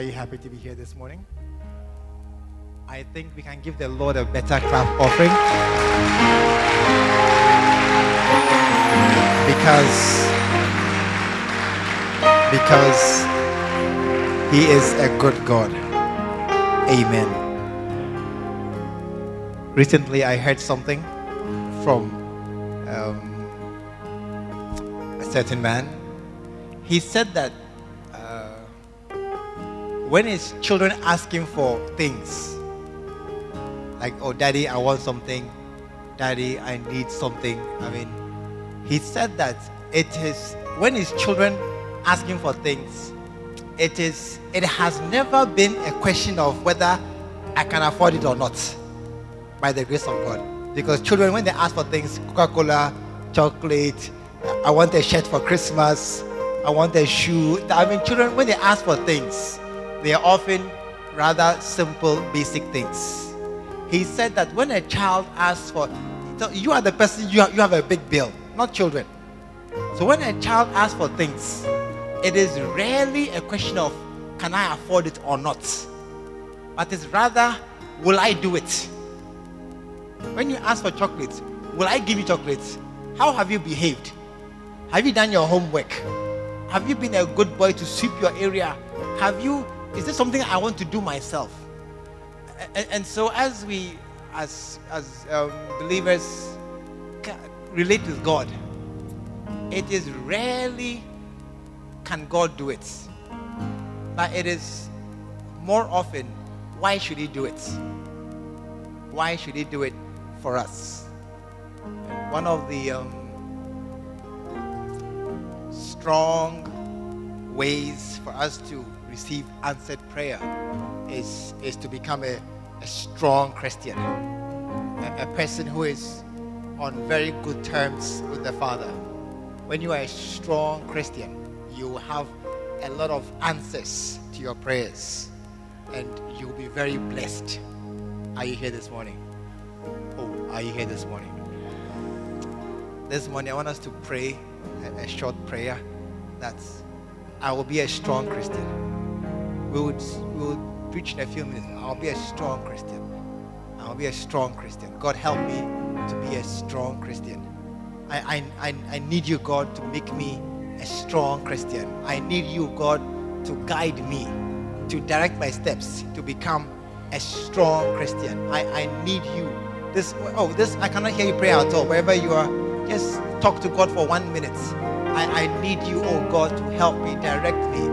Are you happy to be here this morning? I think we can give the Lord a better clap offering, because He is a good God. Amen. Recently, I heard something from a certain man. He said that when his children ask him for things, like, oh, daddy, I want something. Daddy, I need something. I mean, he said that it is, when his children ask him for things, it has never been a question of whether I can afford it or not, by the grace of God. Because children, when they ask for things, Coca-Cola, chocolate, I want a shirt for Christmas, I want a shoe. I mean, children, when they ask for things, they are often rather simple, basic things. He said that when a child asks for, you are the person, you have a big bill, not children. So when a child asks for things, it is rarely a question of, can I afford it or not? But it's rather, will I do it? When you ask for chocolate, will I give you chocolate? How have you behaved? Have you done your homework? Have you been a good boy to sweep your area? Is this something I want to do myself? And so as we, as believers, relate with God, it is rarely can God do it. But it is more often, why should He do it? Why should He do it for us? And one of the strong ways for us to receive answered prayer is to become a strong Christian, a person who is on very good terms with the Father. When you are a strong Christian, you have a lot of answers to your prayers, and you'll be very blessed. Are you here this morning? Oh, are you here this morning? This morning, I want us to pray a short prayer that I will be a strong Christian. We would preach in a few minutes. I'll be a strong Christian. I'll be a strong Christian. God, help me to be a strong Christian. I need you, God, to make me a strong Christian. I need you, God, to guide me, to direct my steps, to become a strong Christian. I need you. I cannot hear you pray at all. Wherever you are, just talk to God for 1 minute. I need you, oh God, to help me, direct me,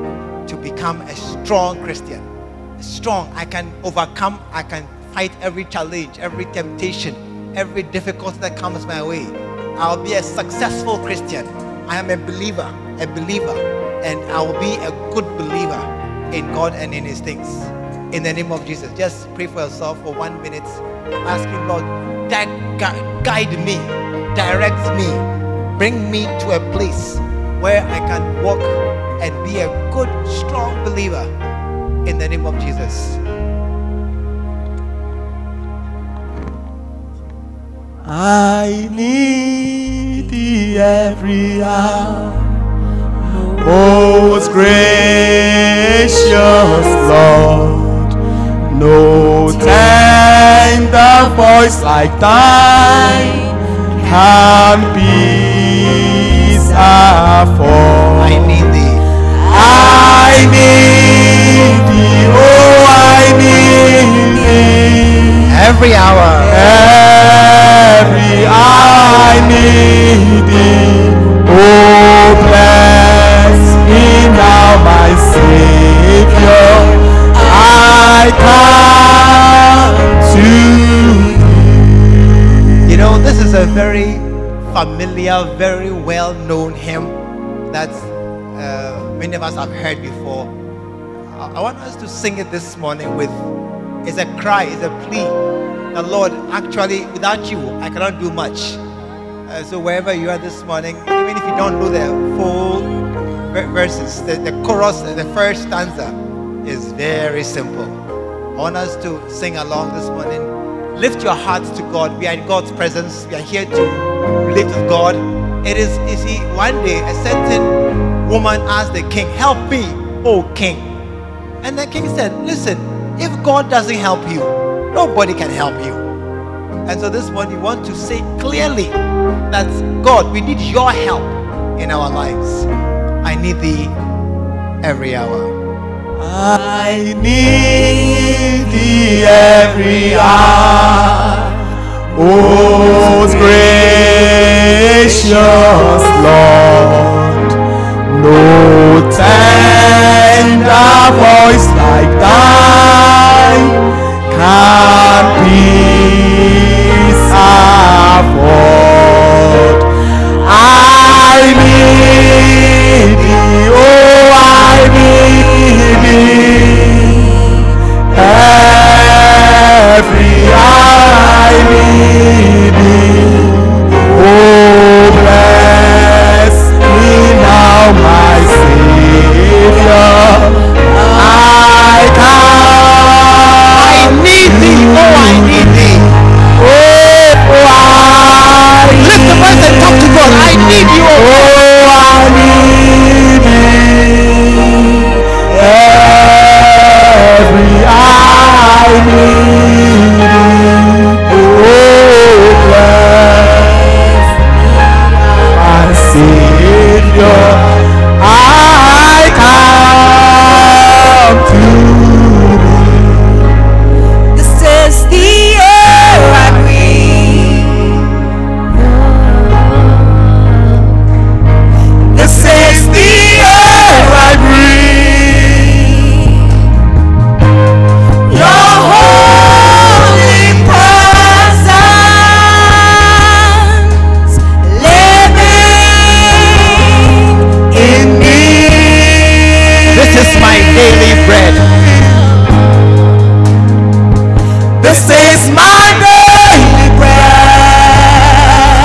to become a strong Christian. Strong, I can overcome, I can fight every challenge, every temptation, every difficulty that comes my way. I'll be a successful Christian. I am a believer, and I will be a good believer in God and in His things. In the name of Jesus, just pray for yourself for 1 minute, asking Lord, guide me, direct me, bring me to a place where I can walk and be a good, strong believer. In the name of Jesus. I need Thee every hour, most gracious Lord. No tender voice like Thine can peace afford. I need Thee. I need Thee, oh, I need Thee. Every hour I need Thee. Oh, bless me now, my Savior. I come to Thee. You know, this is a very familiar, very well-known hymn that's many of us have heard before. I want us to sing it this morning with, it's a cry, it's a plea. The Lord, actually, without you, I cannot do much. So wherever you are this morning, even if you don't know the full verses, the chorus, the first stanza is very simple. I want us to sing along this morning. Lift your hearts to God. We are in God's presence. We are here to relate with God. It is, you see, one day a certain woman asked the king, help me, O king. And the king said, listen, if God doesn't help you, nobody can help you. And so this morning, you want to say clearly that, God, we need your help in our lives. I need thee every hour. I need thee every hour. Oh, gracious Lord, no tender voice like thine can peace afford. I need thee, oh, I need thee, every hour I need. Oh, bless me now, my Savior. I need thee. Oh, I need thee. Oh, I need thee. Lift the voice and talk to God. I need you. Oh, I need thee. Every I need. I come to thee. This is the air I breathe. This is the air I breathe. Your holy presence living in me. This is my daily bread.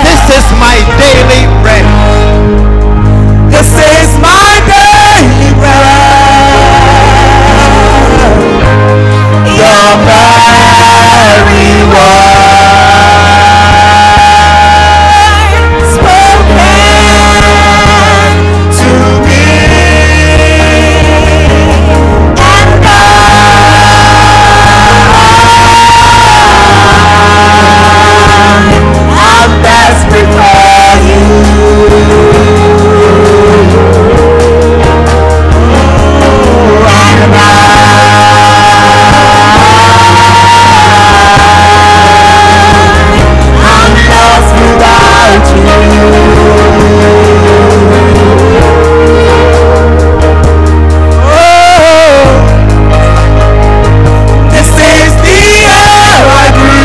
This is my daily bread. This is my daily bread. This is my daily bread. Your very word spoken to me. I'm desperate for you. I'm lost without you. Oh, this is the air I breathe.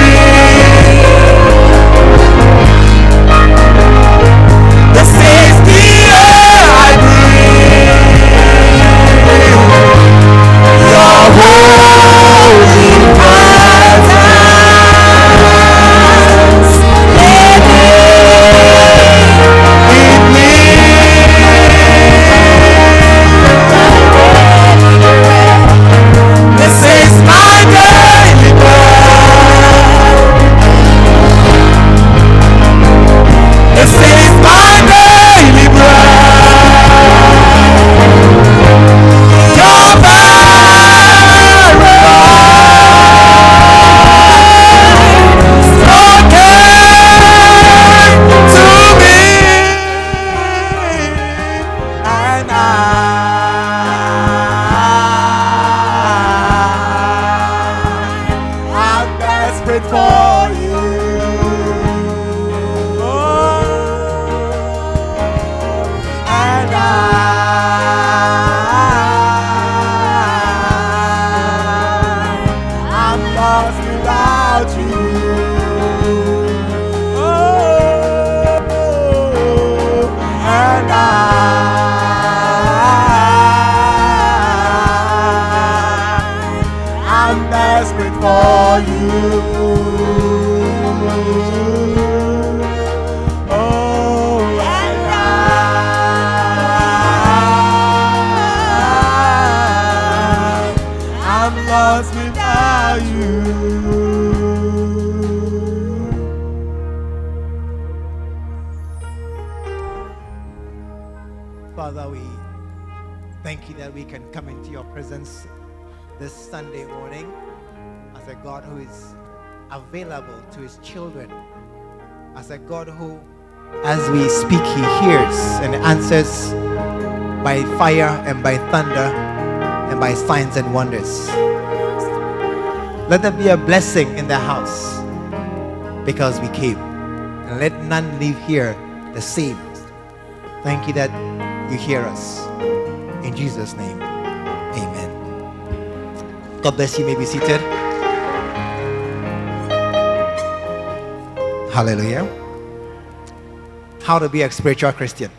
Father, we thank you that we can come into your presence this Sunday morning as a God who is available to his children, as a God who, as we speak, he hears and answers by fire and by thunder and by signs and wonders. Let there be a blessing in the house because we came. And let none leave here the same. Thank you that you hear us. In Jesus' name, amen. God bless you. You may be seated. Hallelujah. How to be a spiritual Christian.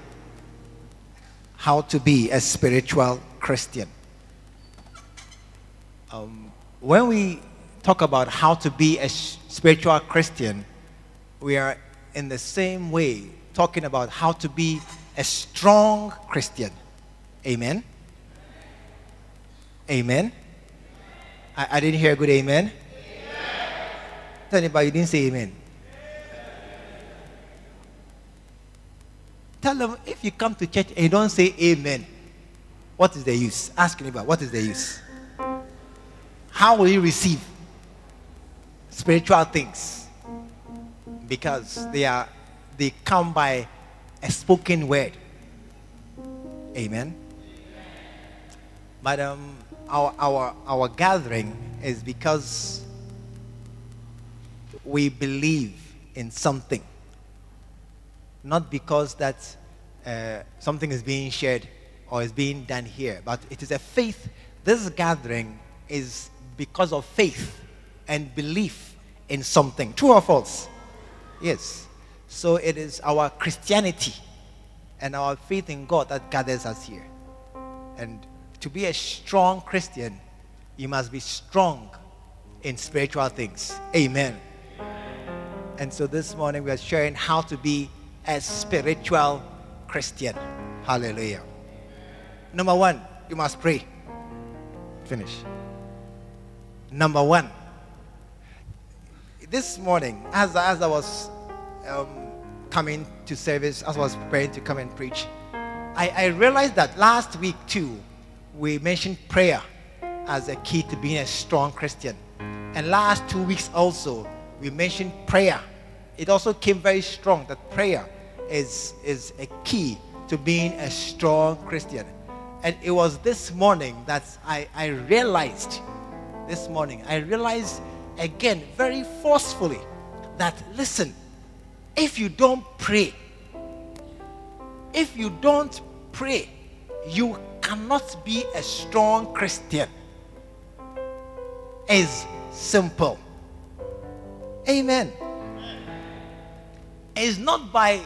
How to be a spiritual Christian. When we talk about how to be a spiritual Christian, we are in the same way talking about how to be a strong Christian. Amen? Amen? I didn't hear a good amen. Amen. Tell anybody you didn't say amen. Tell them, if you come to church and you don't say amen, what is the use? Ask anybody, what is the use? How will you receive spiritual things? Because they come by a spoken word. Amen. But our gathering is because we believe in something, not because that something is being shared or is being done here, but it is a faith. This gathering is because of faith and belief in something. True or false? Yes. So it is our Christianity and our faith in God that gathers us here. And to be a strong Christian, you must be strong in spiritual things. Amen. And so this morning we are sharing how to be a spiritual Christian. Hallelujah. Number one, you must pray. Finish. Number one. This morning, as I was coming to service, as I was preparing to come and preach, I realized that last week too, we mentioned prayer as a key to being a strong Christian. And last 2 weeks also, we mentioned prayer. It also came very strong that prayer is a key to being a strong Christian. And it was this morning that I realized again very forcefully that, listen, if you don't pray, you cannot be a strong Christian. It's simple. Amen. It's not by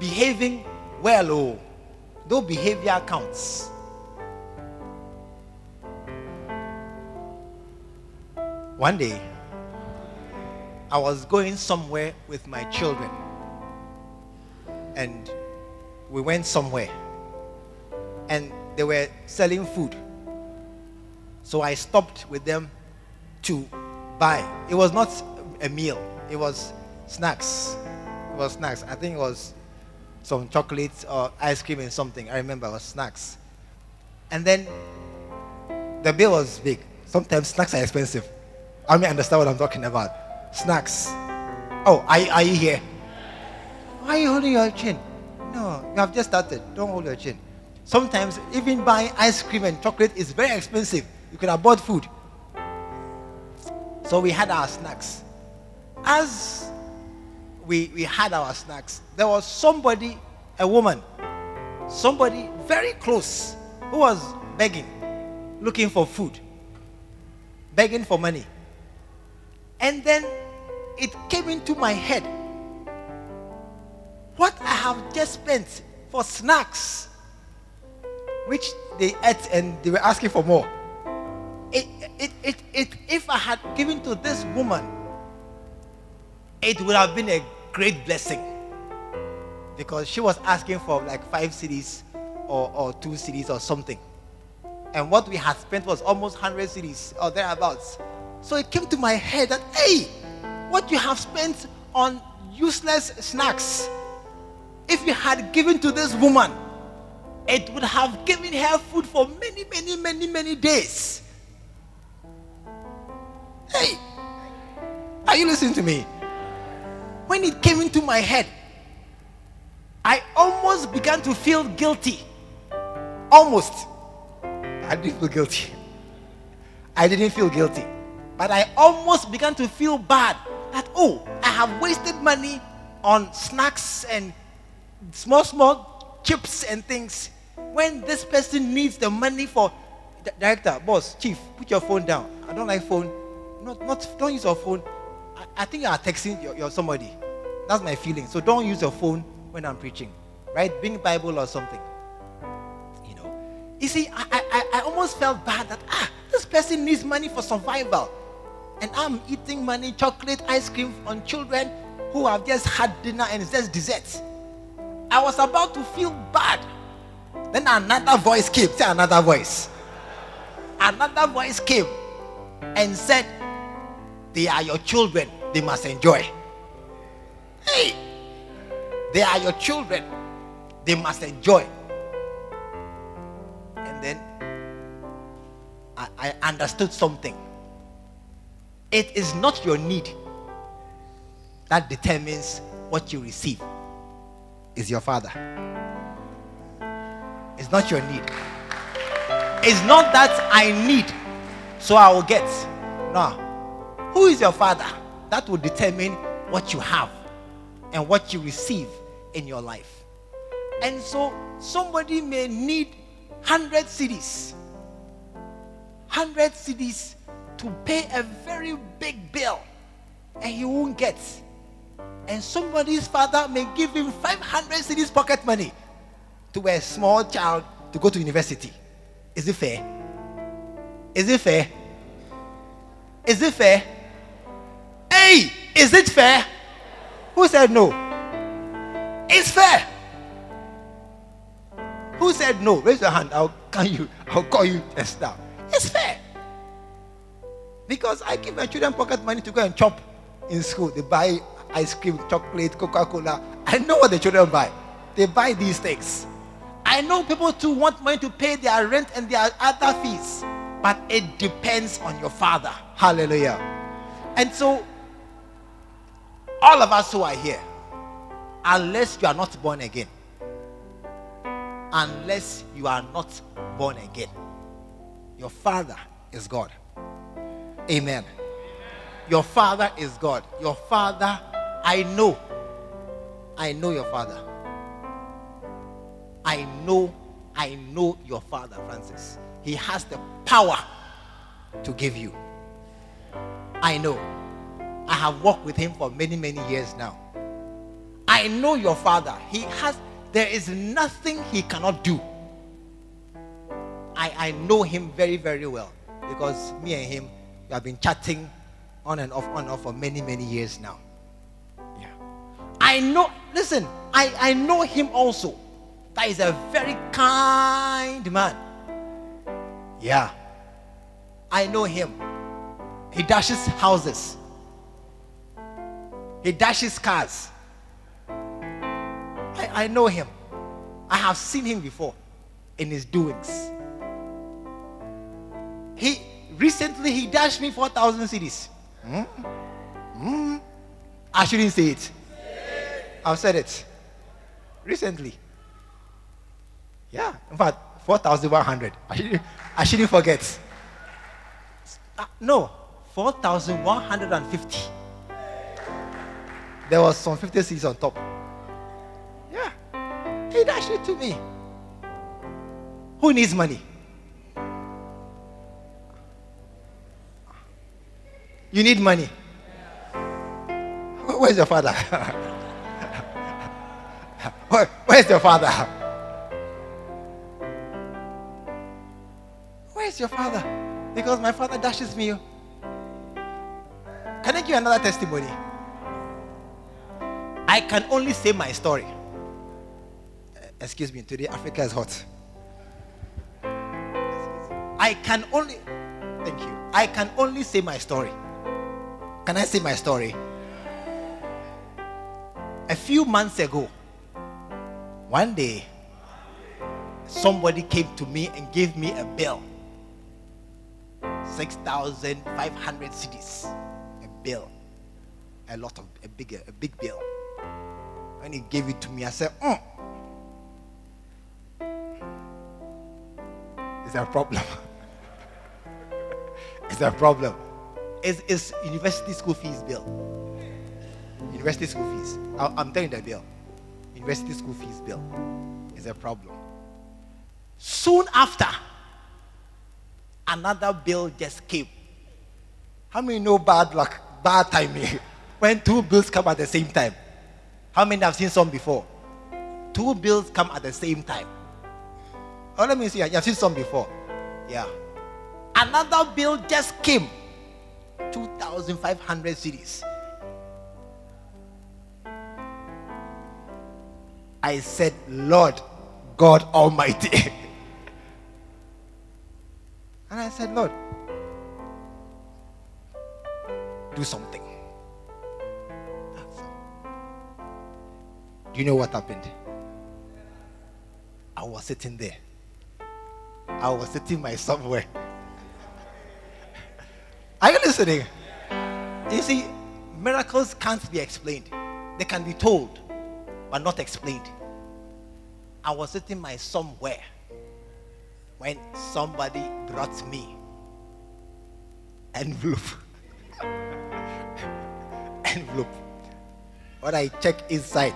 behaving well, though behavior counts. One day, I was going somewhere with my children, and we went somewhere, and they were selling food. So I stopped with them to buy. It was not a meal, it was snacks. It was snacks. I think it was some chocolates or ice cream and something. I remember it was snacks. And then the bill was big. Sometimes snacks are expensive. I may understand what I'm talking about. Snacks. Oh, are you here? Why are you holding your chin? No, you have just started. Don't hold your chin. Sometimes even buying ice cream and chocolate is very expensive. You could have bought food. So we had our snacks. As we had our snacks, there was somebody, a woman, somebody very close who was begging, looking for food, begging for money. And then it came into my head, what I have just spent for snacks, which they ate and they were asking for more. If I had given to this woman, it would have been a great blessing, because she was asking for like 5 cedis or 2 cedis or something. And what we had spent was almost 100 cedis or thereabouts. So it came to my head that, hey, what you have spent on useless snacks, if you had given to this woman, it would have given her food for many days. Hey, are you listening to me? When it came into my head, I almost began to feel guilty. Almost. I didn't feel guilty. I didn't feel guilty. But I almost began to feel bad that, oh, I have wasted money on snacks and small chips and things when this person needs the money for... Director, boss, chief, put your phone down. I don't like phone. Don't use your phone. I think you are texting your somebody. That's my feeling. So don't use your phone when I'm preaching. Right? Bring Bible or something. You know. You see, I almost felt bad that, this person needs money for survival. And I'm eating money, chocolate, ice cream on children who have just had dinner and it's just desserts. I was about to feel bad. Then another voice came. Say another voice. Another voice came and said, they are your children. They must enjoy. Hey! They are your children. They must enjoy. And then I understood something. It is not your need that determines what you receive. It's your Father. It's not your need. It's not that I need, so I will get. No. Who is your Father? That will determine what you have and what you receive in your life. And so somebody may need 100 cedis. 100 cedis to pay a very big bill, and he won't get. And somebody's father may give him 500 cedis pocket money to a small child to go to university. Is it fair? Is it fair? Is it fair? Hey, is it fair? Who said no? It's fair. Who said no? Raise your hand. I'll call you and stop. It's fair. Because I give my children pocket money to go and chop in school. They buy ice cream, chocolate, Coca-Cola. I know what the children buy. They buy these things. I know people too want money to pay their rent and their other fees. But it depends on your Father. Hallelujah. And so, all of us who are here, unless you are not born again, unless you are not born again, your Father is God. Amen. Your Father is God. Your Father, I know your Father. I know your Father, Francis. He has the power to give you. I know. I have walked with him for many years now. I know your Father. There is nothing he cannot do. I know him very well, because me and him, we have been chatting on and off for many years now. Yeah. I know, listen, I know him also. That is a very kind man. Yeah. I know him. He dashes houses. He dashes cars. I know him. I have seen him before in his doings. Recently he dashed me 4,000 cedis. I shouldn't say it. I've said it. Recently. Yeah. In fact, 4,100. I shouldn't forget. No. 4,150. There was some 50 cedis on top. Yeah. He dashed it to me. Who needs money? You need money. Where's your Father? Where's your Father? Where's your Father? Because my Father dashes me. Can I give you another testimony? I can only say my story. Excuse me, today Africa is hot. I can only say my story. Can I say my story? A few months ago, one day, somebody came to me and gave me a bill. 6,500 cedis. A bill. A big bill. When he gave it to me, I said, Is there a problem? Is there a problem? It's university school fees bill. University school fees. I'm telling the bill. University school fees bill. Is there a problem? Soon after, another bill just came. How many know bad luck, bad timing? When two bills come at the same time. How many have seen some before? Two bills come at the same time. Oh, let me see. I've seen some before. Yeah. Another bill just came. 2,500 cedis. I said, Lord God Almighty. And I said, Lord, do something. Do you know what happened? I was sitting there. I was sitting myself somewhere. Are you listening? You see, miracles can't be explained. They can be told, but not explained. I was sitting my somewhere when somebody brought me envelope. Envelope. When I check inside,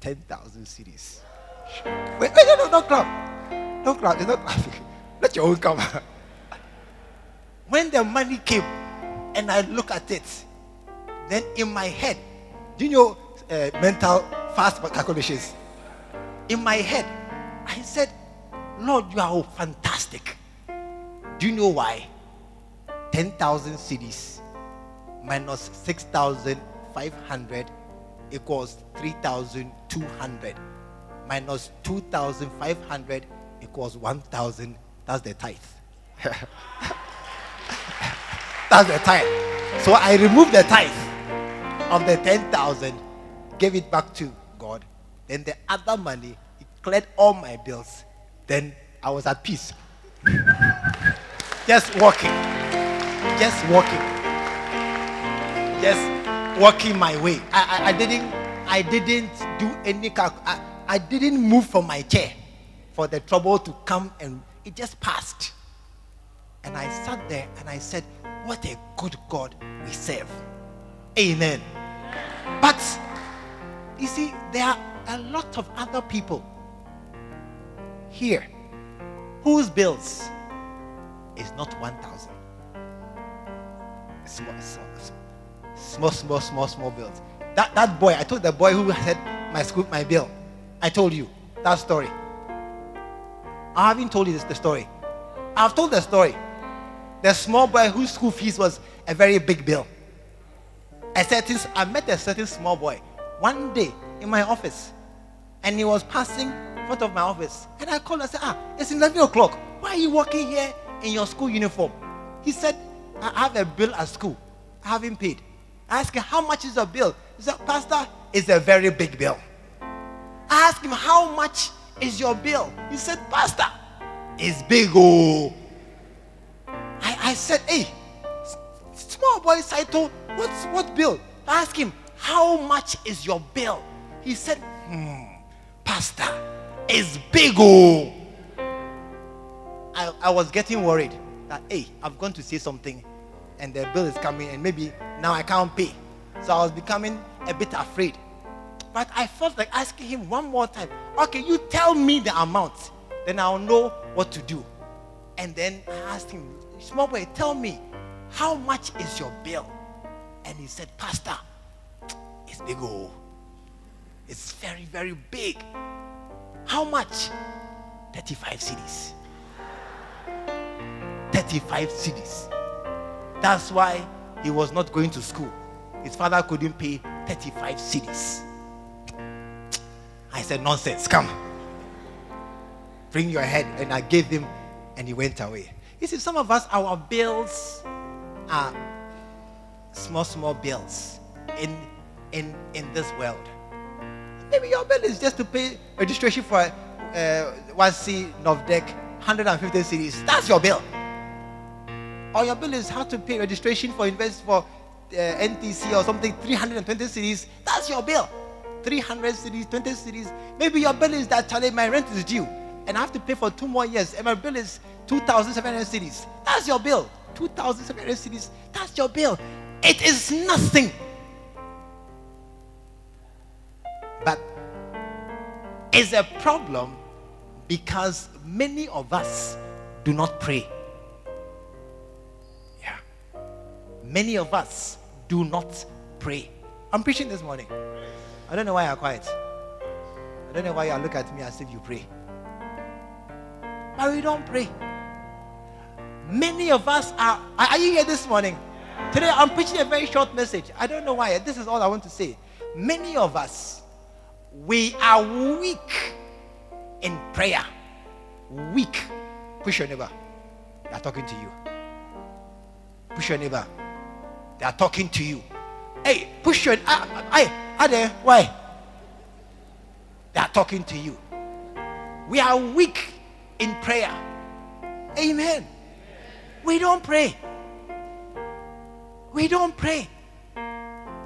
10,000 cedis. Wait, no, don't clap. Don't clap. It's not clapping. Let your own come. When the money came and I look at it, then in my head, do you know mental fast calculations? In my head, I said, Lord, you are fantastic. Do you know why? 10,000 cedis minus 6,500 equals 3,200 minus 2,500 equals 1,000. That's the tithe. That's the tithe. So I removed the tithe of the 10,000, gave it back to God. Then the other money, it cleared all my bills. Then I was at peace. Just walking. Just walking. Just walking my way. I didn't do any I didn't move from my chair for the trouble to come, and it just passed. And I sat there and I said, what a good God we serve. Amen. But, you see, there are a lot of other people here whose bills is not 1,000. Small bills. That boy, I told the boy who said, my bill. I told you that story. I haven't told you the story. I've told the story. The small boy whose school fees was a very big bill. I met a certain small boy one day in my office, and he was passing in front of my office. And I called and said, it's 11 o'clock. Why are you walking here in your school uniform? He said, I have a bill at school. I haven't paid. I asked him, how much is your bill? He said, Pastor, it's a very big bill. I asked him, how much is your bill? He said, Pastor, it's big. Oh. I said, hey, small boy Saito, what bill? I asked him, how much is your bill? He said, Pastor, it's big. Oh. I was getting worried that, hey, I've gone to say something and the bill is coming and maybe now I can't pay. So I was becoming a bit afraid. But I felt like asking him one more time, okay, you tell me the amount, then I'll know what to do. And then I asked him, small boy, tell me, how much is your bill? And he said, Pastor, it's big. Oh, it's very, very big. How much? 35 cedis. 35 cedis. That's why he was not going to school. His father couldn't pay 35 cedis. I said, nonsense, come. Bring your head. And I gave him, and he went away. You see, some of us, our bills are small bills in this world. Maybe your bill is just to pay registration for 1C Novdeck 150 series. That's your bill. Or your bill is how to pay registration for invest for NTC or something 320 series. That's your bill. 300 series, 20 series. Maybe your bill is that, Charlie, my rent is due and I have to pay for 2 more years and my bill is 2,700 series. That's your bill. 2,700 series. That's your bill. It is nothing. But it's a problem because many of us do not pray. Yeah. Many of us do not pray. I'm preaching this morning. I don't know why you're quiet. I don't know why you look at me as if you pray. But we don't pray. Many of us are you here this morning? Today I'm preaching a very short message. I don't know why. This is all I want to say. Many of us, we are weak in prayer. Weak. Push your neighbor. They are talking to you. Push your neighbor. They are talking to you. Hey, push your... Hey, why? They are talking to you. We are weak in prayer. Amen. We don't pray. We don't pray.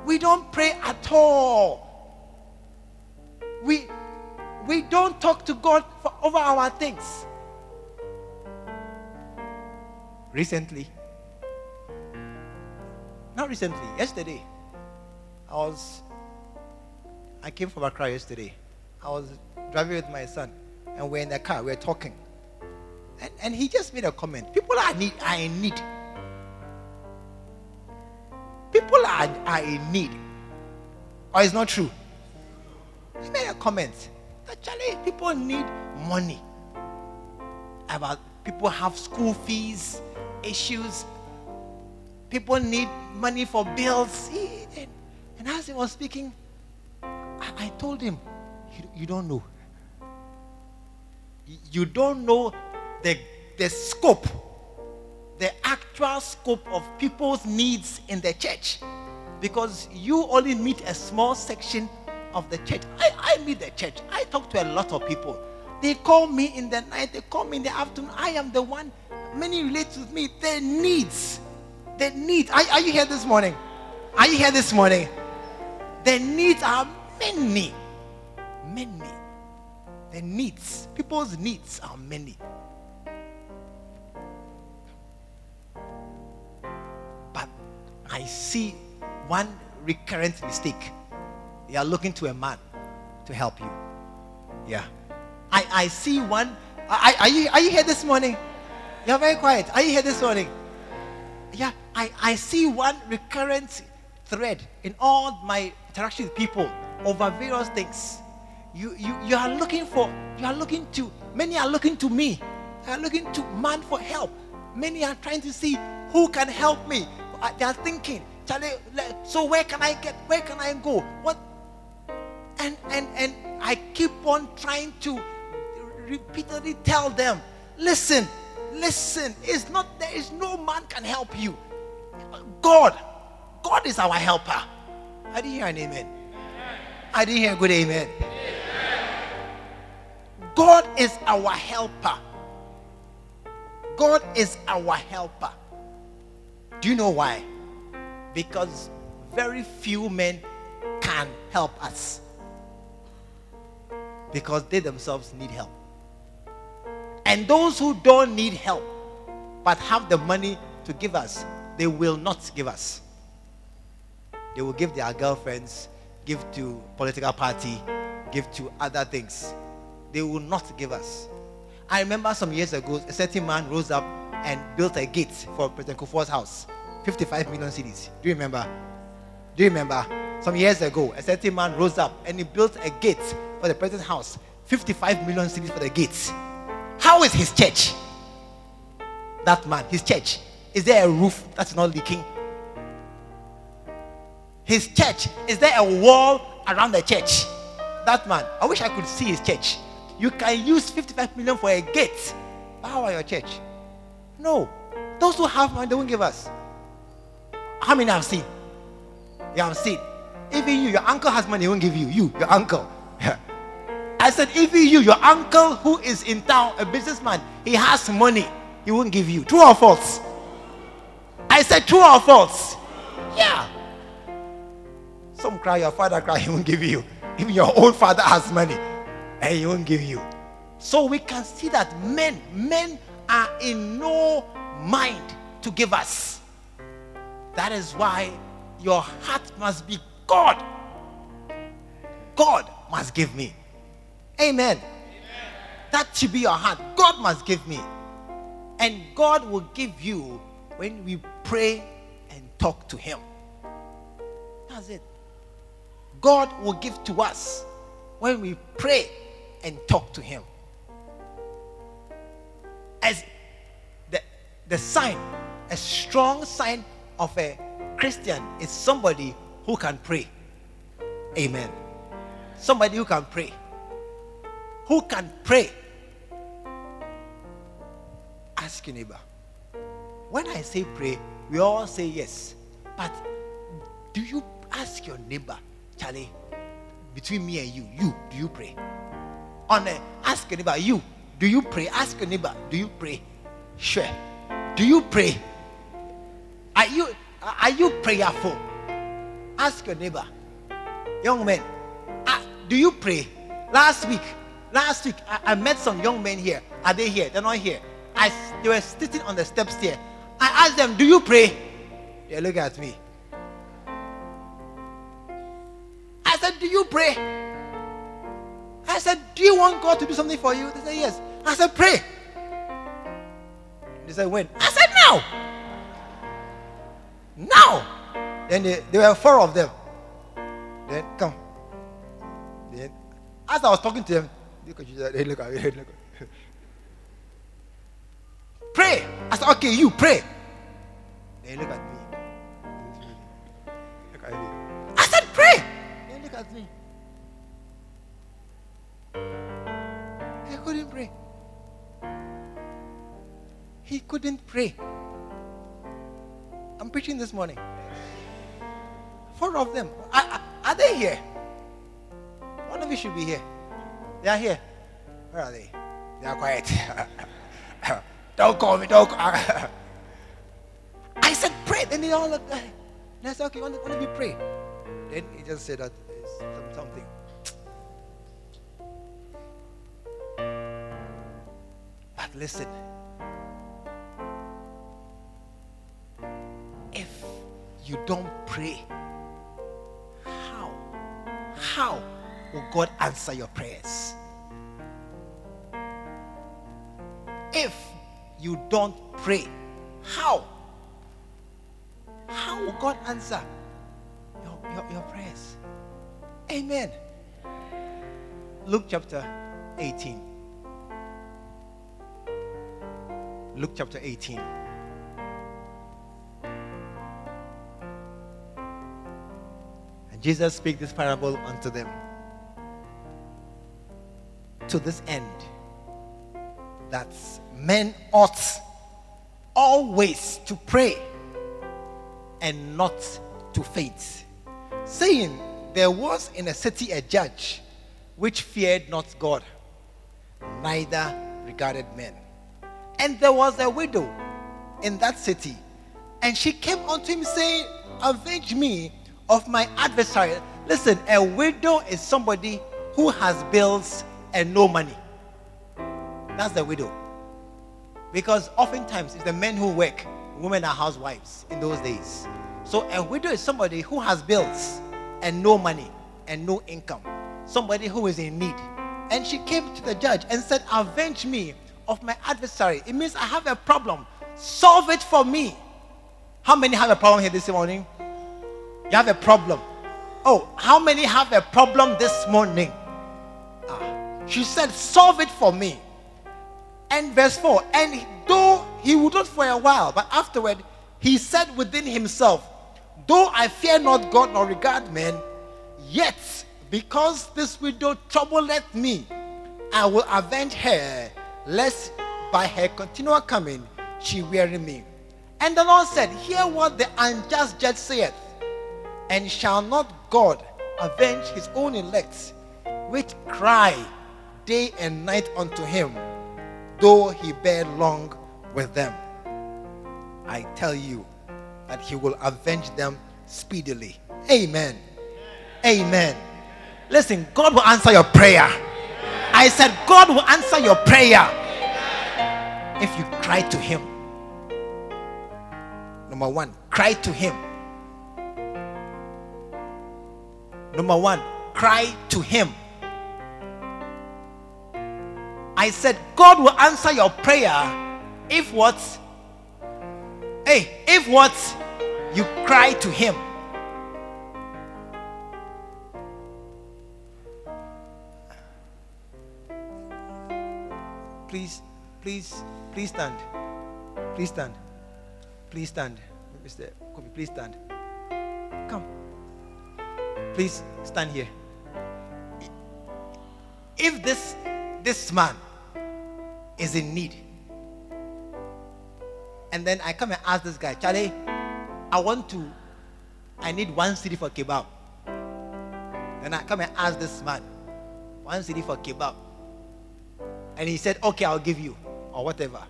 We don't pray at all. We don't talk to God for over our things. Yesterday, I came from Accra yesterday. I was driving with my son and we're in the car, we're talking. And he just made a comment. People are in need. People are in need. Or it's not true. He made a comment. Actually, people need money. About people have school fees, issues. People need money for bills. And as he was speaking, I told him, you don't know. You don't know the scope, the actual scope of people's needs in the church. Because you only meet a small section of the church. I meet the church. I talk to a lot of people. They call me in the night. They call me in the afternoon. I am the one. Many relate to me. Their needs. Their needs. Are you here this morning? Are you here this morning? Their needs are many. Many. Their needs. People's needs are many. But I see one recurrent mistake. You are looking to a man to help you. Yeah. I see one. Are you here this morning? You're very quiet. Are you here this morning? Yeah. I see one recurrent thread in all my interactions with people over various things. You are looking for, you are looking to, many are looking to me. They are looking to man for help. Many are trying to see who can help me. They are thinking, Charlie, so where can I get, where can I go? What? And I keep on trying to repeatedly tell them, listen, it's not, there is no man can help you. God is our helper. I didn't hear an amen. I didn't hear a good amen. God is our helper. God is our helper. Do you know why? Because very few men can help us. Because they themselves need help. And those who don't need help but have the money to give us, they will not give us. They will give their girlfriends, give to political party, give to other things. They will not give us. I remember some years ago, a certain man rose up and built a gate for President Kufuor's house. 55 million cedis. Do you remember? Do you remember? Some years ago, a certain man rose up and he built a gate for the president's house. 55 million cedis for the gates. How is his church? That man, his church. Is there a roof that's not leaking? His church. Is there a wall around the church? That man. I wish I could see his church. You can use 55 million for a gate. How are your church? No. Those who have money, they won't give us. How many have seen? You have seen. Even you, your uncle has money, he won't give you. You, your uncle. said, even you, your uncle who is in town, a businessman, he has money, he won't give you. True or false? I said true or false? Yeah. Some cry, your father cry, he won't give you. Even your own father has money and he won't give you. So we can see that men are in no mind to give us. That is why your heart must be God. God must give me. Amen. That should be your heart. God must give me. And God will give you when we pray and talk to him. That's it. God will give to us when we pray and talk to him. As the sign, a strong sign of a Christian is somebody who can pray. Amen. Somebody who can pray. Who can pray? Ask your neighbor. When I say pray, we all say yes. But do you ask your neighbor, Charlie, between me and you, do you pray? Ask your neighbor, you, do you pray? Ask your neighbor, do you pray? Sure. Do you pray? Are you prayerful? Ask your neighbor. Young men, do you pray? Last week, I met some young men here. Are they here? They're not here. They were sitting on the steps here. I asked them, do you pray? They look at me. I said, do you pray? I said, do you want God to do something for you? They said, yes. I said, pray. They said, when? I said, now. Then there were four of them. Then come. Then, as I was talking to them, they look at me. Pray. I said, okay, you pray. They look at me. I said, pray. They look at me. He couldn't pray. He couldn't pray. I'm preaching this morning. Four of them. Are they here? One of you should be here. They are here. Where are they? They are quiet. Don't call me. Don't call me. I said, pray. Then they all looked at me. And I said, okay, why don't you pray? Then he just said that something. But listen. If you don't pray, how will God answer your prayers? If you don't pray, how will God answer your prayers? Amen. Luke chapter 18. Luke chapter 18. And Jesus spake this parable unto them. To this end, that men ought always to pray and not to faint, saying, there was in a city a judge which feared not God, neither regarded men. And there was a widow in that city, and she came unto him, saying, avenge me of my adversary. Listen, a widow is somebody who has bills and no money. That's the widow. Because oftentimes it's the men who work, women are housewives in those days. So a widow is somebody who has bills and no money and no income. Somebody who is in need. And she came to the judge and said, avenge me of my adversary. It means I have a problem. Solve it for me. How many have a problem here this morning? You have a problem. Oh, how many have a problem this morning? She said, solve it for me. And verse 4, and though he would not for a while, but afterward he said within himself, though I fear not God nor regard men, yet because this widow troubleth me, I will avenge her, lest by her continual coming she weary me. And the Lord said, hear what the unjust judge saith, and shall not God avenge his own elect, which cry day and night unto him, though he bear long with them. I tell you that he will avenge them speedily. Amen. Amen. Listen, God will answer your prayer. I said God will answer your prayer if you cry to him. Number one, cry to him. Number one, cry to him. I said God will answer your prayer if what? Hey, if what? You cry to him. Please stand. Please stand. Please stand. Mr. Kobe, please stand. Come. Please stand here. If this man is in need, and then I come and ask this guy, Charlie, I need 1 cedi for kebab. And I come and ask this man, 1 cedi for kebab. And he said, okay, I'll give you, or whatever.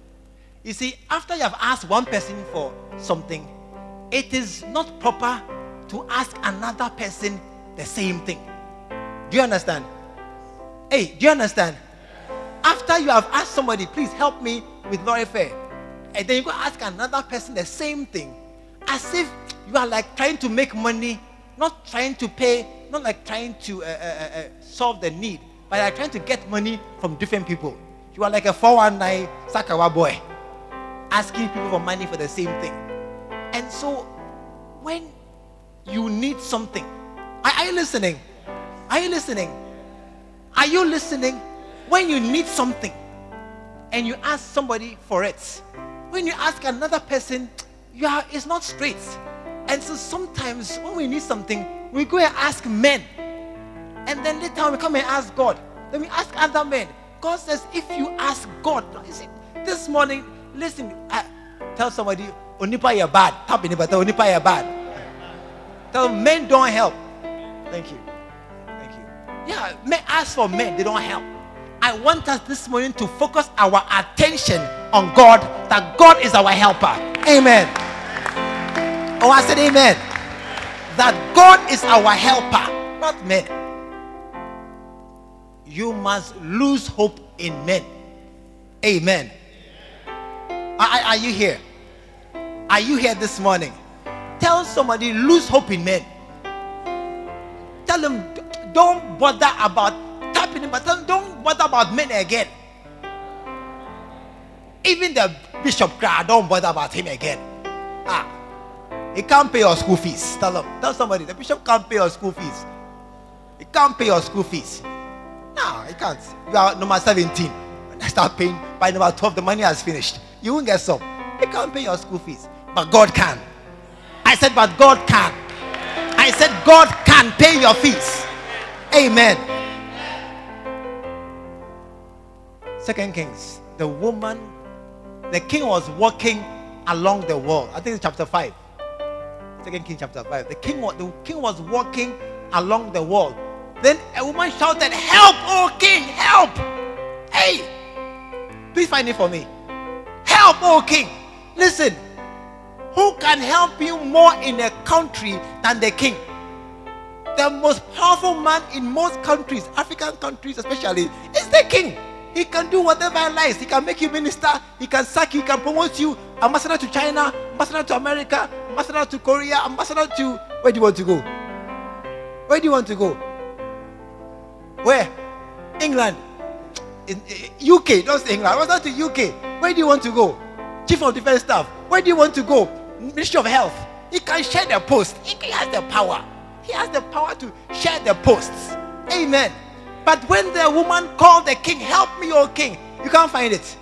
You see, after you have asked one person for something, it is not proper to ask another person the same thing. Do you understand? Hey, do you understand? After you have asked somebody, please help me with lorifare, and then you go ask another person the same thing, as if you are like trying to make money, not trying to pay, not like trying to solve the need. But I'm trying to get money from different people. You are like a 419 Sakawa boy, asking people for money for the same thing. And so, when you need something, are you listening? Are you listening? Are you listening? When you need something, and you ask somebody for it, when you ask another person, it's not straight. And so sometimes, when we need something, we go and ask men. And then later we come and ask God. Then we ask other men. God says, if you ask God, you see, this morning, listen, tell somebody, Onipa you're bad. Tap in, but tell Onipa you're bad. Tell men don't help. Thank you. Thank you. Yeah, men ask for men, they don't help. I want us this morning to focus our attention on God, that God is our helper. Amen. Oh, I said amen. That God is our helper, not men. You must lose hope in men. Amen. Are you here? Are you here this morning? Tell somebody, lose hope in men. Tell them, don't bother about tapping, but tell them, don't bother about men again. Even the bishop cried, don't bother about him again. He can't pay your school fees. Tell somebody, the bishop can't pay your school fees. He can't pay your school fees. No, you can't. You are number 17. When I start paying, by number 12, the money has finished. You won't get some. You can't pay your school fees. But God can. I said, but God can. I said, God can pay your fees. Amen. 2 Kings. The king was walking along the wall. I think it's chapter 5. 2 Kings chapter 5. The king was walking along the wall. Then a woman shouted, help, O king, help. Hey, please find it for me. Help, O king. Listen, who can help you more in a country than the king? The most powerful man in most countries, African countries especially, is the king. He can do whatever he likes. He can make you minister. He can sack you. He can promote you. Ambassador to China, ambassador to America, ambassador to Korea, ambassador to... Where do you want to go? Where do you want to go? Where? England. In UK. Don't say England. I was out to UK. Where do you want to go? Chief of Defense Staff. Where do you want to go? Ministry of Health. He can share the post. He has the power. He has the power to share the posts. Amen. But when the woman called the king, help me, O king, you can't find it.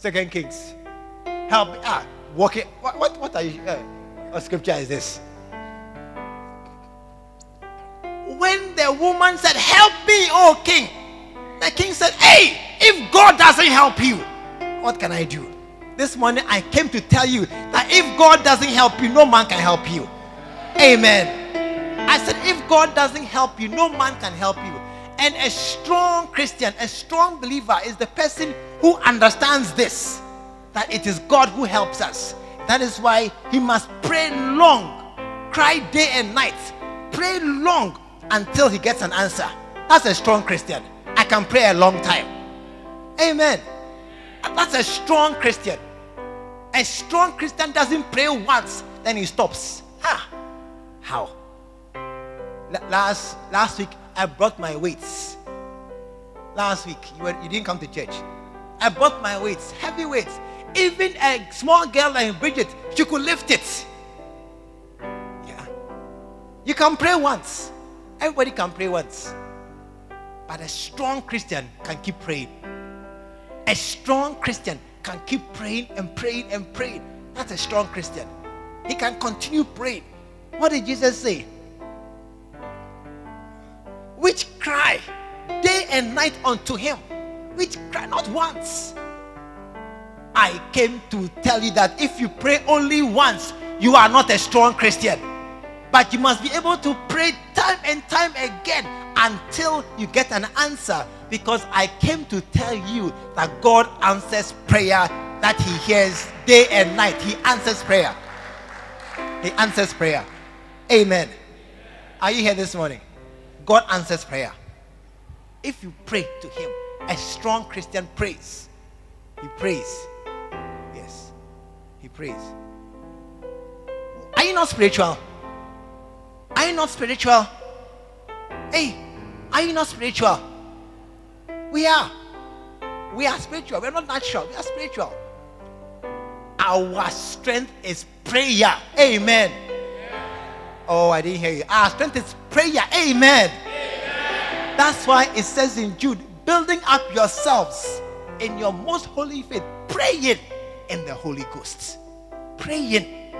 2 Kings. Help me. Walking. What are you? What scripture is this? When the woman said, help me, O king, the king said, hey, if God doesn't help you, what can I do? This morning I came to tell you that if God doesn't help you, no man can help you. Amen. I said, if God doesn't help you, no man can help you. And a strong Christian, a strong believer is the person who understands this, that it is God who helps us. That is why he must pray long, cry day and night, pray long until he gets an answer. That's a strong Christian. I can pray a long time. Amen. That's a strong Christian. A strong Christian doesn't pray once, then he stops. How? Last week, I brought my weights. Last week, you didn't come to church. I brought my weights, heavy weights. Even a small girl like Bridget, she could lift it. Yeah. You can pray once. Everybody can pray once. But a strong Christian can keep praying. A strong Christian can keep praying and praying and praying. That's a strong Christian. He can continue praying. What did Jesus say? Which cry day and night unto him. Which cry not once. I came to tell you that if you pray only once, you are not a strong Christian. But you must be able to pray time and time again until you get an answer. Because I came to tell you that God answers prayer, that he hears day and night. He answers prayer. He answers prayer. Amen. Are you here this morning? God answers prayer. If you pray to him, a strong Christian prays. He prays. Yes. He prays. Are you not spiritual? Are you not spiritual? Hey, are you not spiritual? We are. We are spiritual. We are not natural. We are spiritual. Our strength is prayer. Amen. Yeah. Oh, I didn't hear you. Our strength is prayer. Amen. Yeah. That's why it says in Jude, building up yourselves in your most holy faith, praying in the Holy Ghost. Praying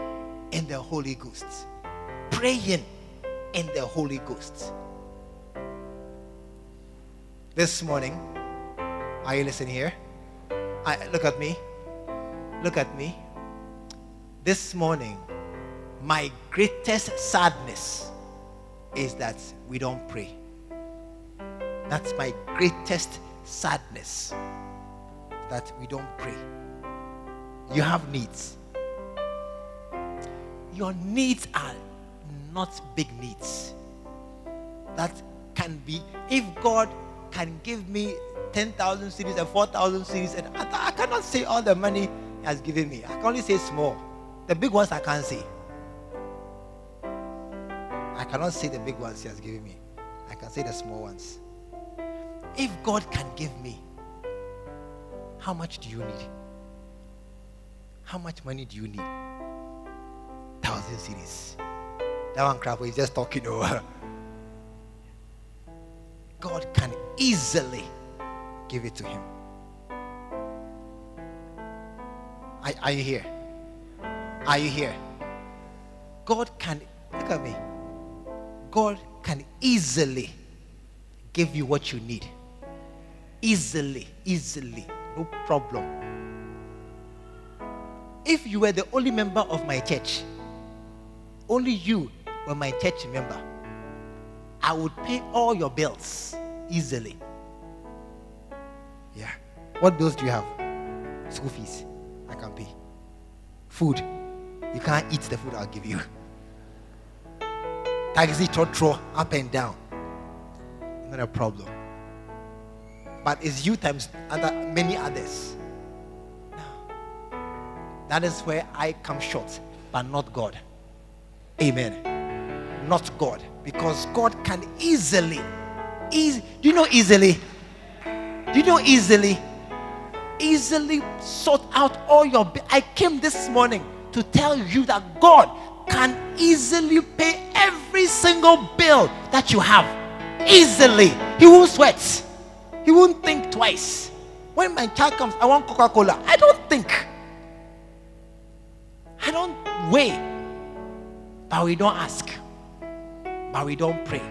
in the Holy Ghost. Praying in the Holy Ghost. This morning, are you listening here? Look at me. Look at me. This morning, my greatest sadness is that we don't pray. That's my greatest sadness, that we don't pray. You have needs. Your needs are not big needs. That can be, if God can give me 10,000 cedis and 4,000 cedis, and I cannot say all the money he has given me. I can only say small. The big ones I can't say. I cannot say the big ones he has given me. I can say the small ones. If God can give me, how much do you need? How much money do you need? 1,000 cedis. That one crap is just talking over. God can easily give it to him. Are you here? Are you here? God can, look at me. God can easily give you what you need. Easily, easily, no problem. If you were the only member of my church, only you were my church member, I would pay all your bills easily. Yeah. What bills do you have? School fees. I can pay. Food. You can't eat the food I'll give you. Taxi, trotro, up and down. Not a problem. But it's you times many others. No. That is where I come short, but not God. Amen. Not God. Because God can easily. Do you know easily? Do you know easily? Easily sort out all your. I came this morning to tell you that God can easily pay every single bill that you have. Easily. He won't sweat. He won't think twice. When my child comes, I want Coca-Cola. I don't think. I don't weigh. But we don't ask. But we don't pray.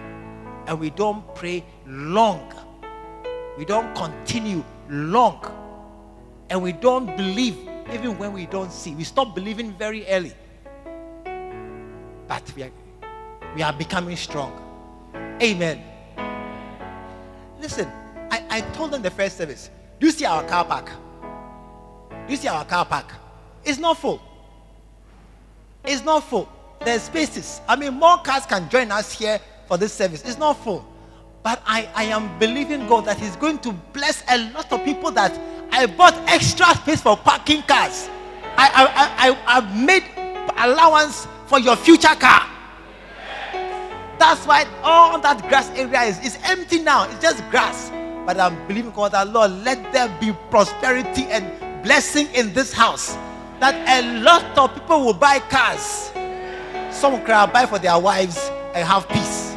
And we don't pray long. We don't continue long. And we don't believe even when we don't see. We stop believing very early. But we are, we are becoming strong. Amen. Listen, I told them the first service, do you see our car park? Do you see our car park? It's not full. It's not full. There's spaces. I mean, more cars can join us here for this service. It's not full. But I am believing God that He's going to bless a lot of people that I bought extra space for parking cars. I've made allowance for your future car. That's why all that grass area is empty now. It's just grass. But I'm believing God that, Lord, let there be prosperity and blessing in this house. That a lot of people will buy cars. Some can buy for their wives and have peace.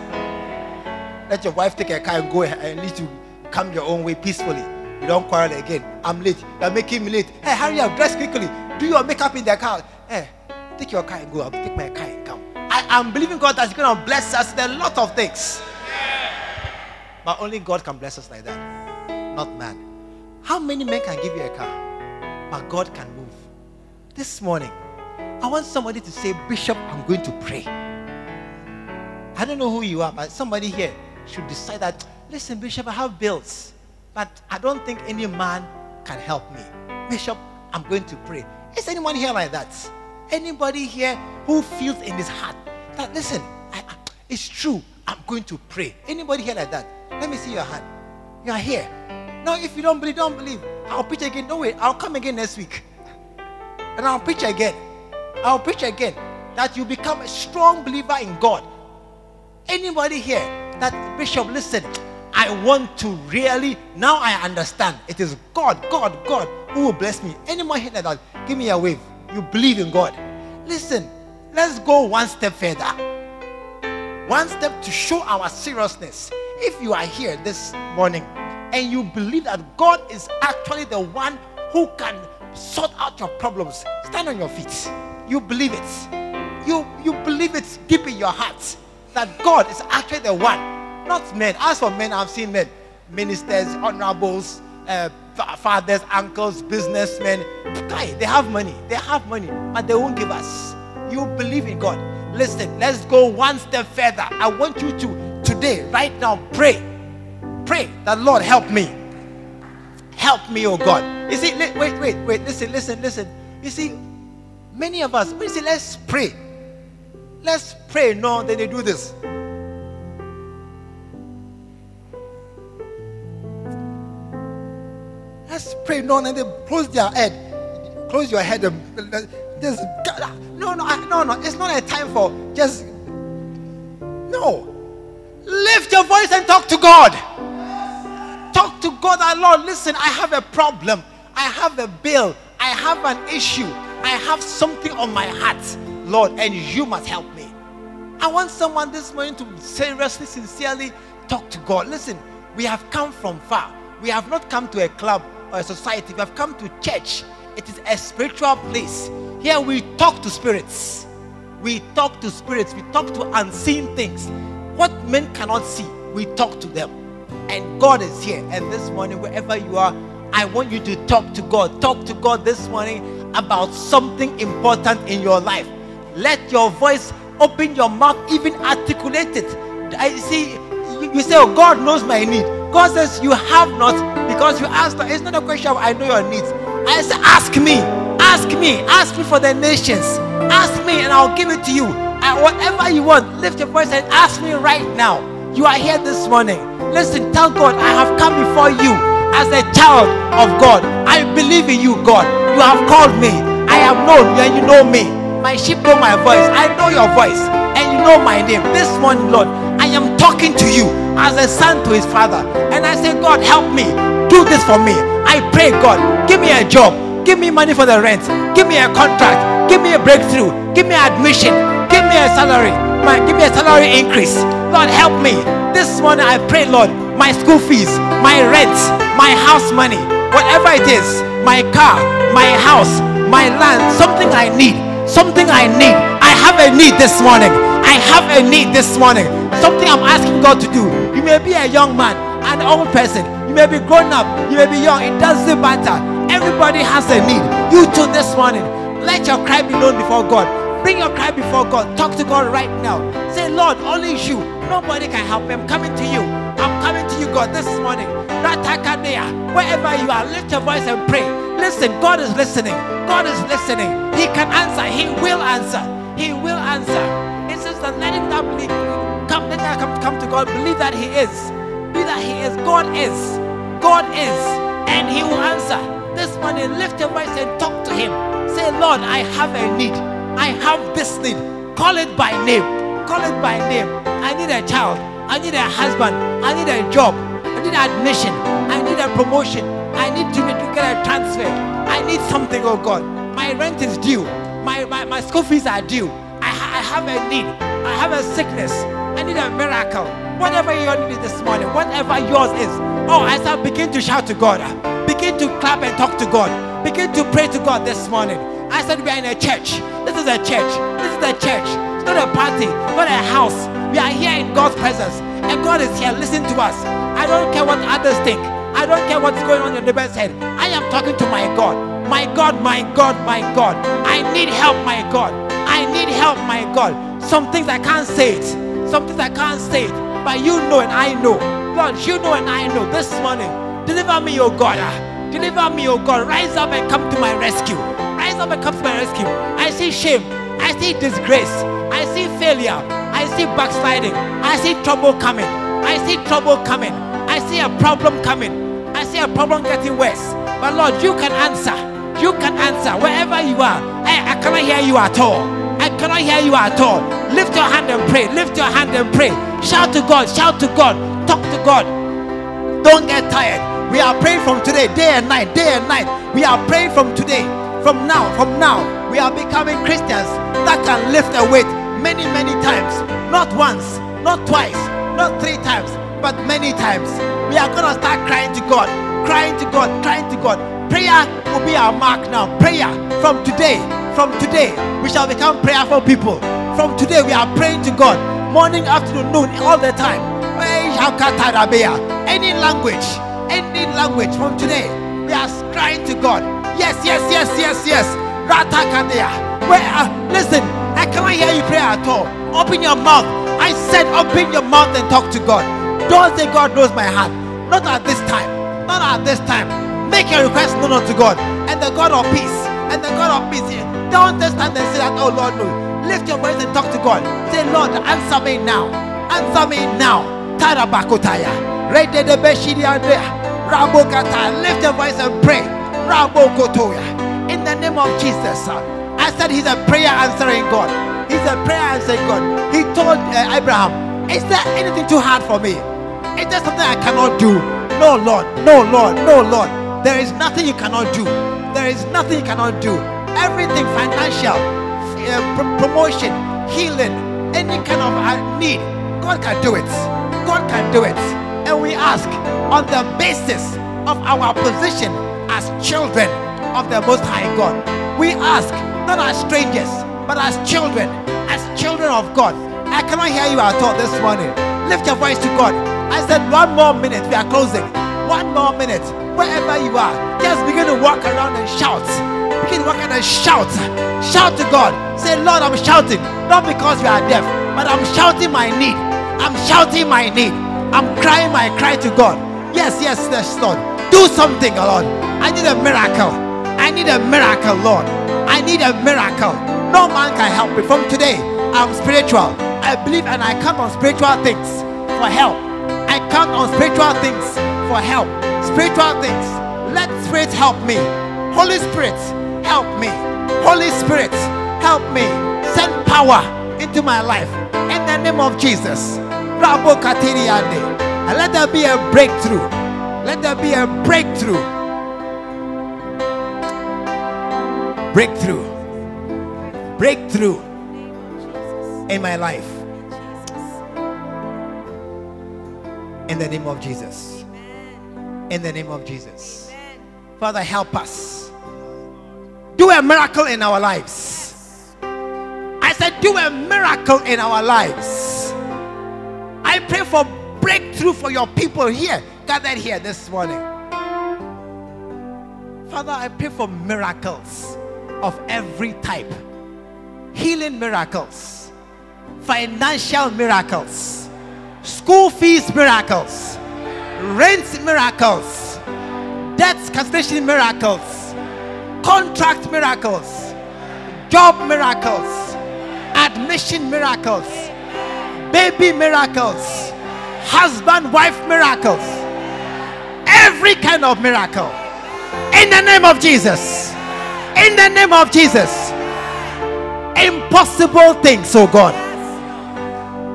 Let your wife take a car and go and let you come your own way peacefully. You don't quarrel again. I'm late. You're making me late. Hey, hurry up. Dress quickly. Do your makeup in the car. Hey, take your car and go. I'll take my car and come. I'm believing God that He's going to bless us in a lot of things. But only God can bless us like that. Not man. How many men can give you a car? But God can move. This morning, I want somebody to say, Bishop, I'm going to pray. I don't know who you are, but somebody here should decide that, listen, Bishop, I have bills, but I don't think any man can help me. Bishop, I'm going to pray. Is anyone here like that? Anybody here who feels in his heart that, listen, it's true, I'm going to pray. Anybody here like that? Let me see your hand. You are here. No, if you don't believe, don't believe. I'll preach again. No way. I'll come again next week. And I'll preach again. I'll preach again. That you become a strong believer in God. Anybody here that, Bishop, listen, I want to really, now I understand. It is God who will bless me. Anyone here like that? Give me a wave. You believe in God. Listen, let's go one step further. One step to show our seriousness. If you are here this morning and you believe that God is actually the one who can sort out your problems, stand on your feet. You believe it. You believe it deep in your heart that God is actually the one, not men. As for men, I've seen men, ministers, honorables, fathers, uncles, businessmen. They have money. They have money, but they won't give us. You believe in God. Listen, let's go one step further. I want you to today, right now, pray. Pray that, Lord, help me. Help me, oh God. You see, wait. Listen. You see, many of us, we say, let's pray. Let's pray. No, then they do this. Let's pray. No, and they close their head. Close your head and just no. It's not a time for just no. Lift your voice and talk to God. Talk to God, our Lord. Listen, I have a problem. I have a bill. I have an issue. I have something on my heart, Lord, and you must help me. I want someone this morning to seriously, sincerely talk to God. Listen, we have come from far. We have not come to a club or a society. We have come to church. It is a spiritual place. Here we talk to spirits. We talk to spirits. We talk to unseen things. What men cannot see, we talk to them. And God is here. And this morning, wherever you are, I want you to talk to God. Talk to God this morning about something important in your life. Let your voice open your mouth, even articulate it. I see, you say, oh, God knows my need. God says, you have not because you asked. It's not a question of I know your needs. I say, ask me for the nations. Ask me and I'll give it to you. And whatever you want, lift your voice and ask me right now. You are here this morning. Listen, tell God, I have come before you as a child of God. I believe in you, God. You have called me. I am known and you know me. My sheep know my voice. I know your voice and you know my name. This morning, Lord, I am talking to you as a son to his father. And I say, God, help me. Do this for me. I pray, God, give me a job. Give me money for the rent. Give me a contract. Give me a breakthrough. Give me admission. Give me a salary. Give me a salary increase. Lord, help me. This morning, I pray, Lord, my school fees, my rent, my house money, whatever it is, my car, my house, my land, something I need. Something I need. I have a need this morning. I have a need this morning. Something I'm asking God to do. You may be a young man, an old person. You may be grown up. You may be young. It doesn't matter. Everybody has a need. You too this morning. Let your cry be known before God. Bring your cry before God. Talk to God right now. Say, say, Lord, only you. Nobody can help me. I'm coming to you. I'm coming to you, God, this morning. Wherever you are, lift your voice and pray. Listen, God is listening. God is listening. He can answer. He will answer. He will answer. It says that let him not believe. Come to God. Believe that he is. Believe that he is. God is. God is. And he will answer. This morning, lift your voice and talk to him. Say, Lord, I have a need. I have this need. Call it by name. Call it by name. I need a child. I need a husband. I need a job. I need admission. I need a promotion. I need to get a transfer. I need something, oh God. My rent is due. My school fees are due. I have a need. I have a sickness. I need a miracle. Whatever your need is this morning, whatever yours is. Oh, as I begin to shout to God. Begin to clap and talk to God. Begin to pray to God this morning. I said we are in a church. This is a church. This is a church. It's not a party. It's not a house. We are here in God's presence. And God is here. Listen to us. I don't care what others think. I don't care what's going on in your neighbor's head. I am talking to my God. My God, my God, my God. I need help, my God. I need help, my God. Some things I can't say it. Some things I can't say it. But you know and I know. Lord, you know and I know. This morning, deliver me, O God. Deliver me, O God. Rise up and come to my rescue. Rise up and come to my rescue. I see shame. I see disgrace. I see failure. I see backsliding. I see trouble coming. I see trouble coming. I see a problem coming. I see a problem getting worse. But Lord, you can answer. You can answer wherever you are. I cannot hear you at all. I cannot hear you at all. Lift your hand and pray. Lift your hand and pray. Shout to God. Shout to God. Talk to God. Don't get tired. We are praying from today, day and night, day and night. We are praying from today, from now. We are becoming Christians that can lift a weight many, many times. Not once, not twice, not three times, but many times. We are going to start crying to God, crying to God, crying to God. Prayer will be our mark now. Prayer from today, we shall become prayerful people. From today, we are praying to God, morning, afternoon, noon, all the time. Any language from today, we are crying to God. Yes, yes, yes, yes, yes. Ratakadea. Listen, I cannot hear you pray at all. Open your mouth. I said, open your mouth and talk to God. Don't say God knows my heart. Not at this time. Not at this time. Make your request known unto God. And the God of peace. And the God of peace. Don't just stand and say that, oh Lord, no. Lift your voice and talk to God. Say, Lord, answer me now. Answer me now. Tarabakotaya. Rabokata. Lift your voice and pray. Rabokotoya. In the name of Jesus. I said he's a prayer answering God. He's a prayer answering God. He told Abraham, is there anything too hard for me? Is there something I cannot do? No, Lord. No, Lord. No, Lord. There is nothing you cannot do. There is nothing you cannot do. Everything financial, promotion, healing, any kind of need, God can do it. God can do it. And we ask on the basis of our position as children of the Most High God. We ask not as strangers, but as children of God. I cannot hear you at all this morning. Lift your voice to God. I said, one more minute, we are closing. One more minute, wherever you are, just begin to walk around and shout. Begin to walk around and shout. Shout to God. Say, Lord, I'm shouting, not because you are deaf, but I'm shouting my need. I'm shouting my need. I'm crying my cry to God. Yes, yes, yes, Lord. Do something, Lord. I need a miracle. I need a miracle, Lord. I need a miracle. No man can help me. From today, I'm spiritual. I believe and I count on spiritual things for help. I count on spiritual things for help. Spiritual things. Let Spirit help me. Holy Spirit, help me. Holy Spirit, help me. Send power into my life. In the name of Jesus. And let there be a breakthrough. Let there be a breakthrough. Breakthrough. Breakthrough in my life. In the name of Jesus. In the name of Jesus. Father, help us. Do a miracle in our lives. I said, do a miracle in our lives. I pray for breakthrough for your people here, gathered here this morning. Father, I pray for miracles of every type. Healing miracles. financial miracles, school fees miracles, rent miracles, debt cancellation miracles, contract miracles, job miracles, admission miracles, baby miracles, husband-wife miracles, every kind of miracle. In the name of Jesus. In the name of Jesus. Impossible things, oh God.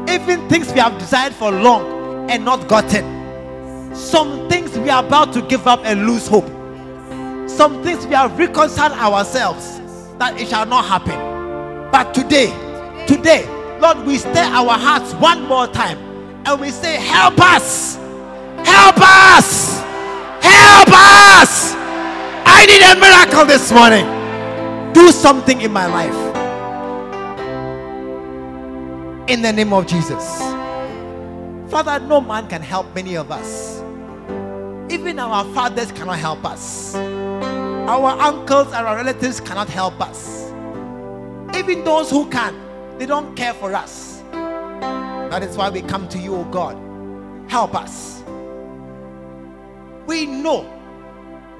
Even things we have desired for long and not gotten. Some things we are about to give up and lose hope. Some things we have reconciled ourselves that it shall not happen. But today, Lord, we stir our hearts one more time and we say, help us. Help us. Help us. I need a miracle this morning. Do something in my life. In the name of Jesus. Father, no man can help many of us. Even our fathers cannot help us. Our uncles and our relatives cannot help us. Even those who can, they don't care for us. That is why we come to you, O God. Help us. We know,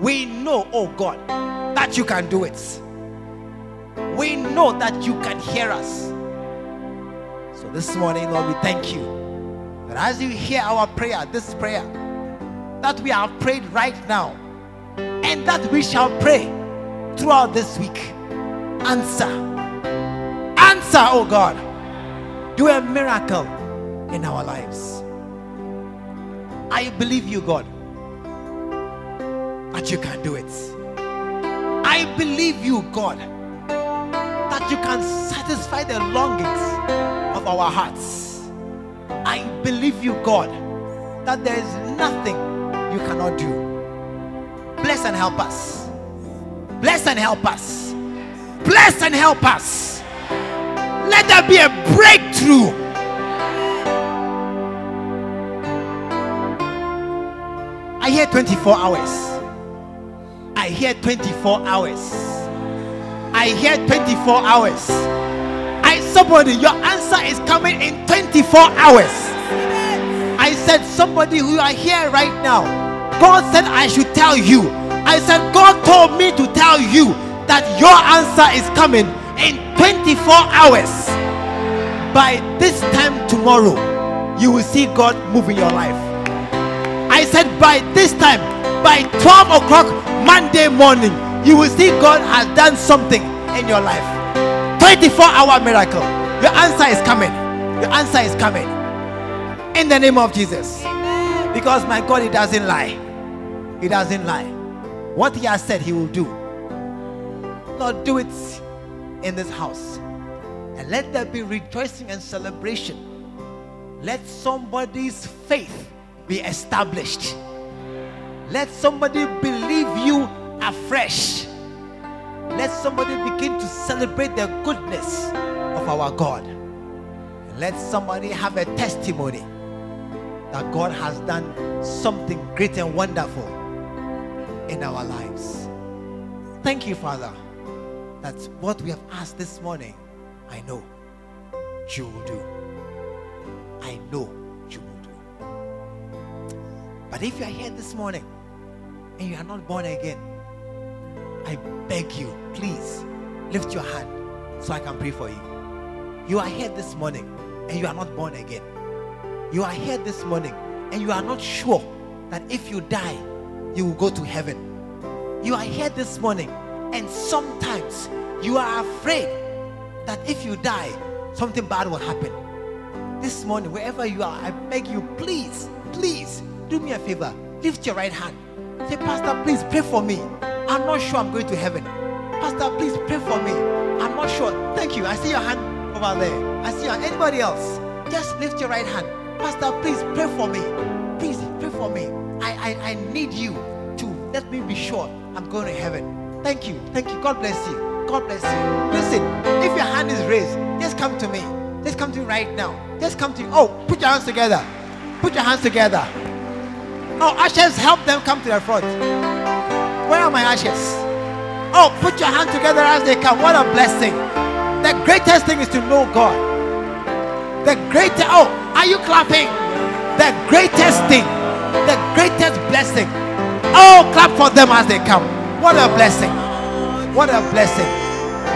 oh God, that you can do it. We know that you can hear us. So this morning, Lord, we thank you that as you hear our prayer, this prayer that we have prayed right now, and that we shall pray throughout this week, answer, oh God. Do a miracle in our lives. I believe you, God, that you can do it. I believe you, God, that you can satisfy the longings of our hearts. I believe you, God, that there is nothing you cannot do. Bless and help us. Bless and help us. Bless and help us. Let there be a breakthrough. I hear 24 hours. I hear 24 hours. I hear 24 hours. Somebody, your answer is coming in 24 hours. I said, somebody who are here right now, God said I should tell you. I said, God told me to tell you that your answer is coming in 24 hours. By this time tomorrow, you will see God move in your life. I said, by this time, by 12 o'clock Monday morning, you will see God has done something in your life. 24-hour miracle. Your answer is coming. Your answer is coming. In the name of Jesus. Amen. Because my God, He doesn't lie. He doesn't lie. What He has said, He will do. Lord, do it in this house. And let there be rejoicing and celebration. Let somebody's faith be established. Let somebody believe you afresh. Let somebody begin to celebrate the goodness of our God. Let somebody have a testimony that God has done something great and wonderful in our lives. Thank you, Father, that what we have asked this morning, I know you will do. I know you will do. But if you are here this morning and you are not born again, I beg you, please lift your hand so I can pray for you. You are here this morning and you are not born again. You are here this morning and you are not sure that if you die, you will go to heaven. You are here this morning and sometimes you are afraid that if you die, something bad will happen. This morning, wherever you are, I beg you, please do me a favor. Lift your right hand. Say, Pastor, please pray for me. I'm not sure I'm going to heaven. Pastor, please pray for me. I'm not sure. Thank you. I see your hand over there. I see your hand. Anybody else? Just lift your right hand. Pastor, please pray for me. Please pray for me. I need you to let me be sure I'm going to heaven. Thank you. Thank you. God bless you. God bless you. Listen, if your hand is raised, just come to me. Just come to me right now. Just come to me. Oh, put your hands together. Put your hands together. Oh, ushers, help them come to the front. Where are my ashes? Oh, put your hand together as they come. What a blessing. The greatest thing is to know God. The greater, oh, are you clapping? The greatest thing, the greatest blessing. Oh, clap for them as they come. What a blessing. What a blessing.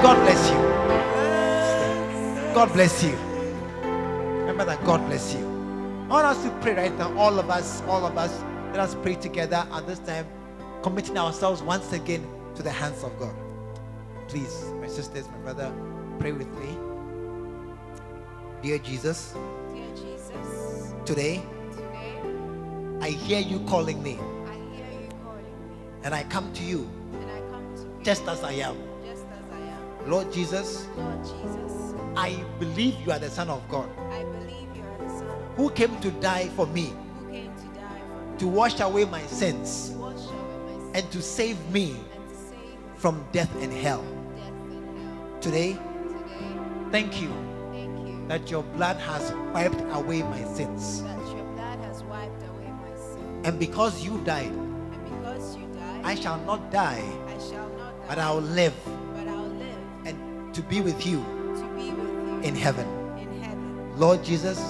God bless you. God bless you. Remember that God bless you. I want us to pray right now. All of us, let us pray together at this time, committing ourselves once again to the hands of God. Please, my sisters, my brother, pray with me. Dear Jesus. Dear Jesus. Today. I hear you calling me. And I come to you. Just as I am. Lord Jesus. I believe you are the Son of God. Who came to die for me. To wash away my sins. And to save me from death and hell. Today, thank you that your blood has wiped away my sins. And because you died, I shall not die, but I will live and to be with you in heaven. Lord Jesus,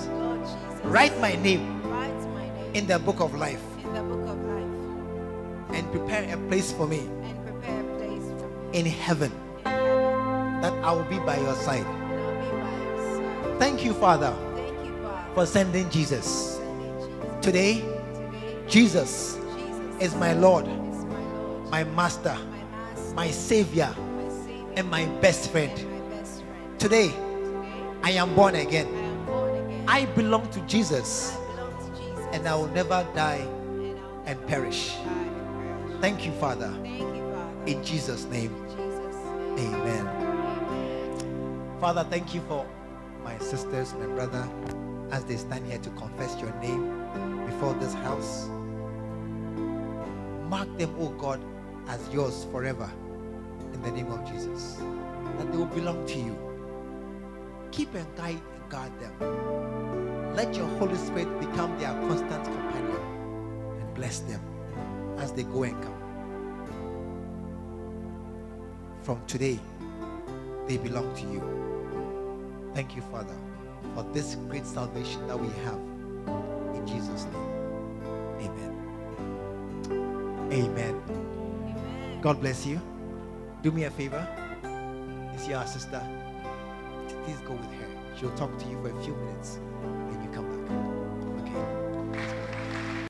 write my name in the book of life and prepare a place for me in heaven, that I will be by your side. Thank you, Father, for sending Jesus. Today, Jesus is my Lord, my Master, my Savior, and my best friend. Today, I am born again. I belong to Jesus, and I will never die and perish. Thank you, Father. In Jesus' name, amen. Father, thank you for my sisters, my brother, as they stand here to confess your name before this house. Mark them, oh God, as yours forever, in the name of Jesus, that they will belong to you. Keep and guide and guard them. Let your Holy Spirit become their constant companion and bless them as they go and come. From today, they belong to you. Thank you, Father, for this great salvation that we have. In Jesus' name, amen. Amen. Amen. God bless you. Do me a favor. It's your sister. Please go with her. She'll talk to you for a few minutes.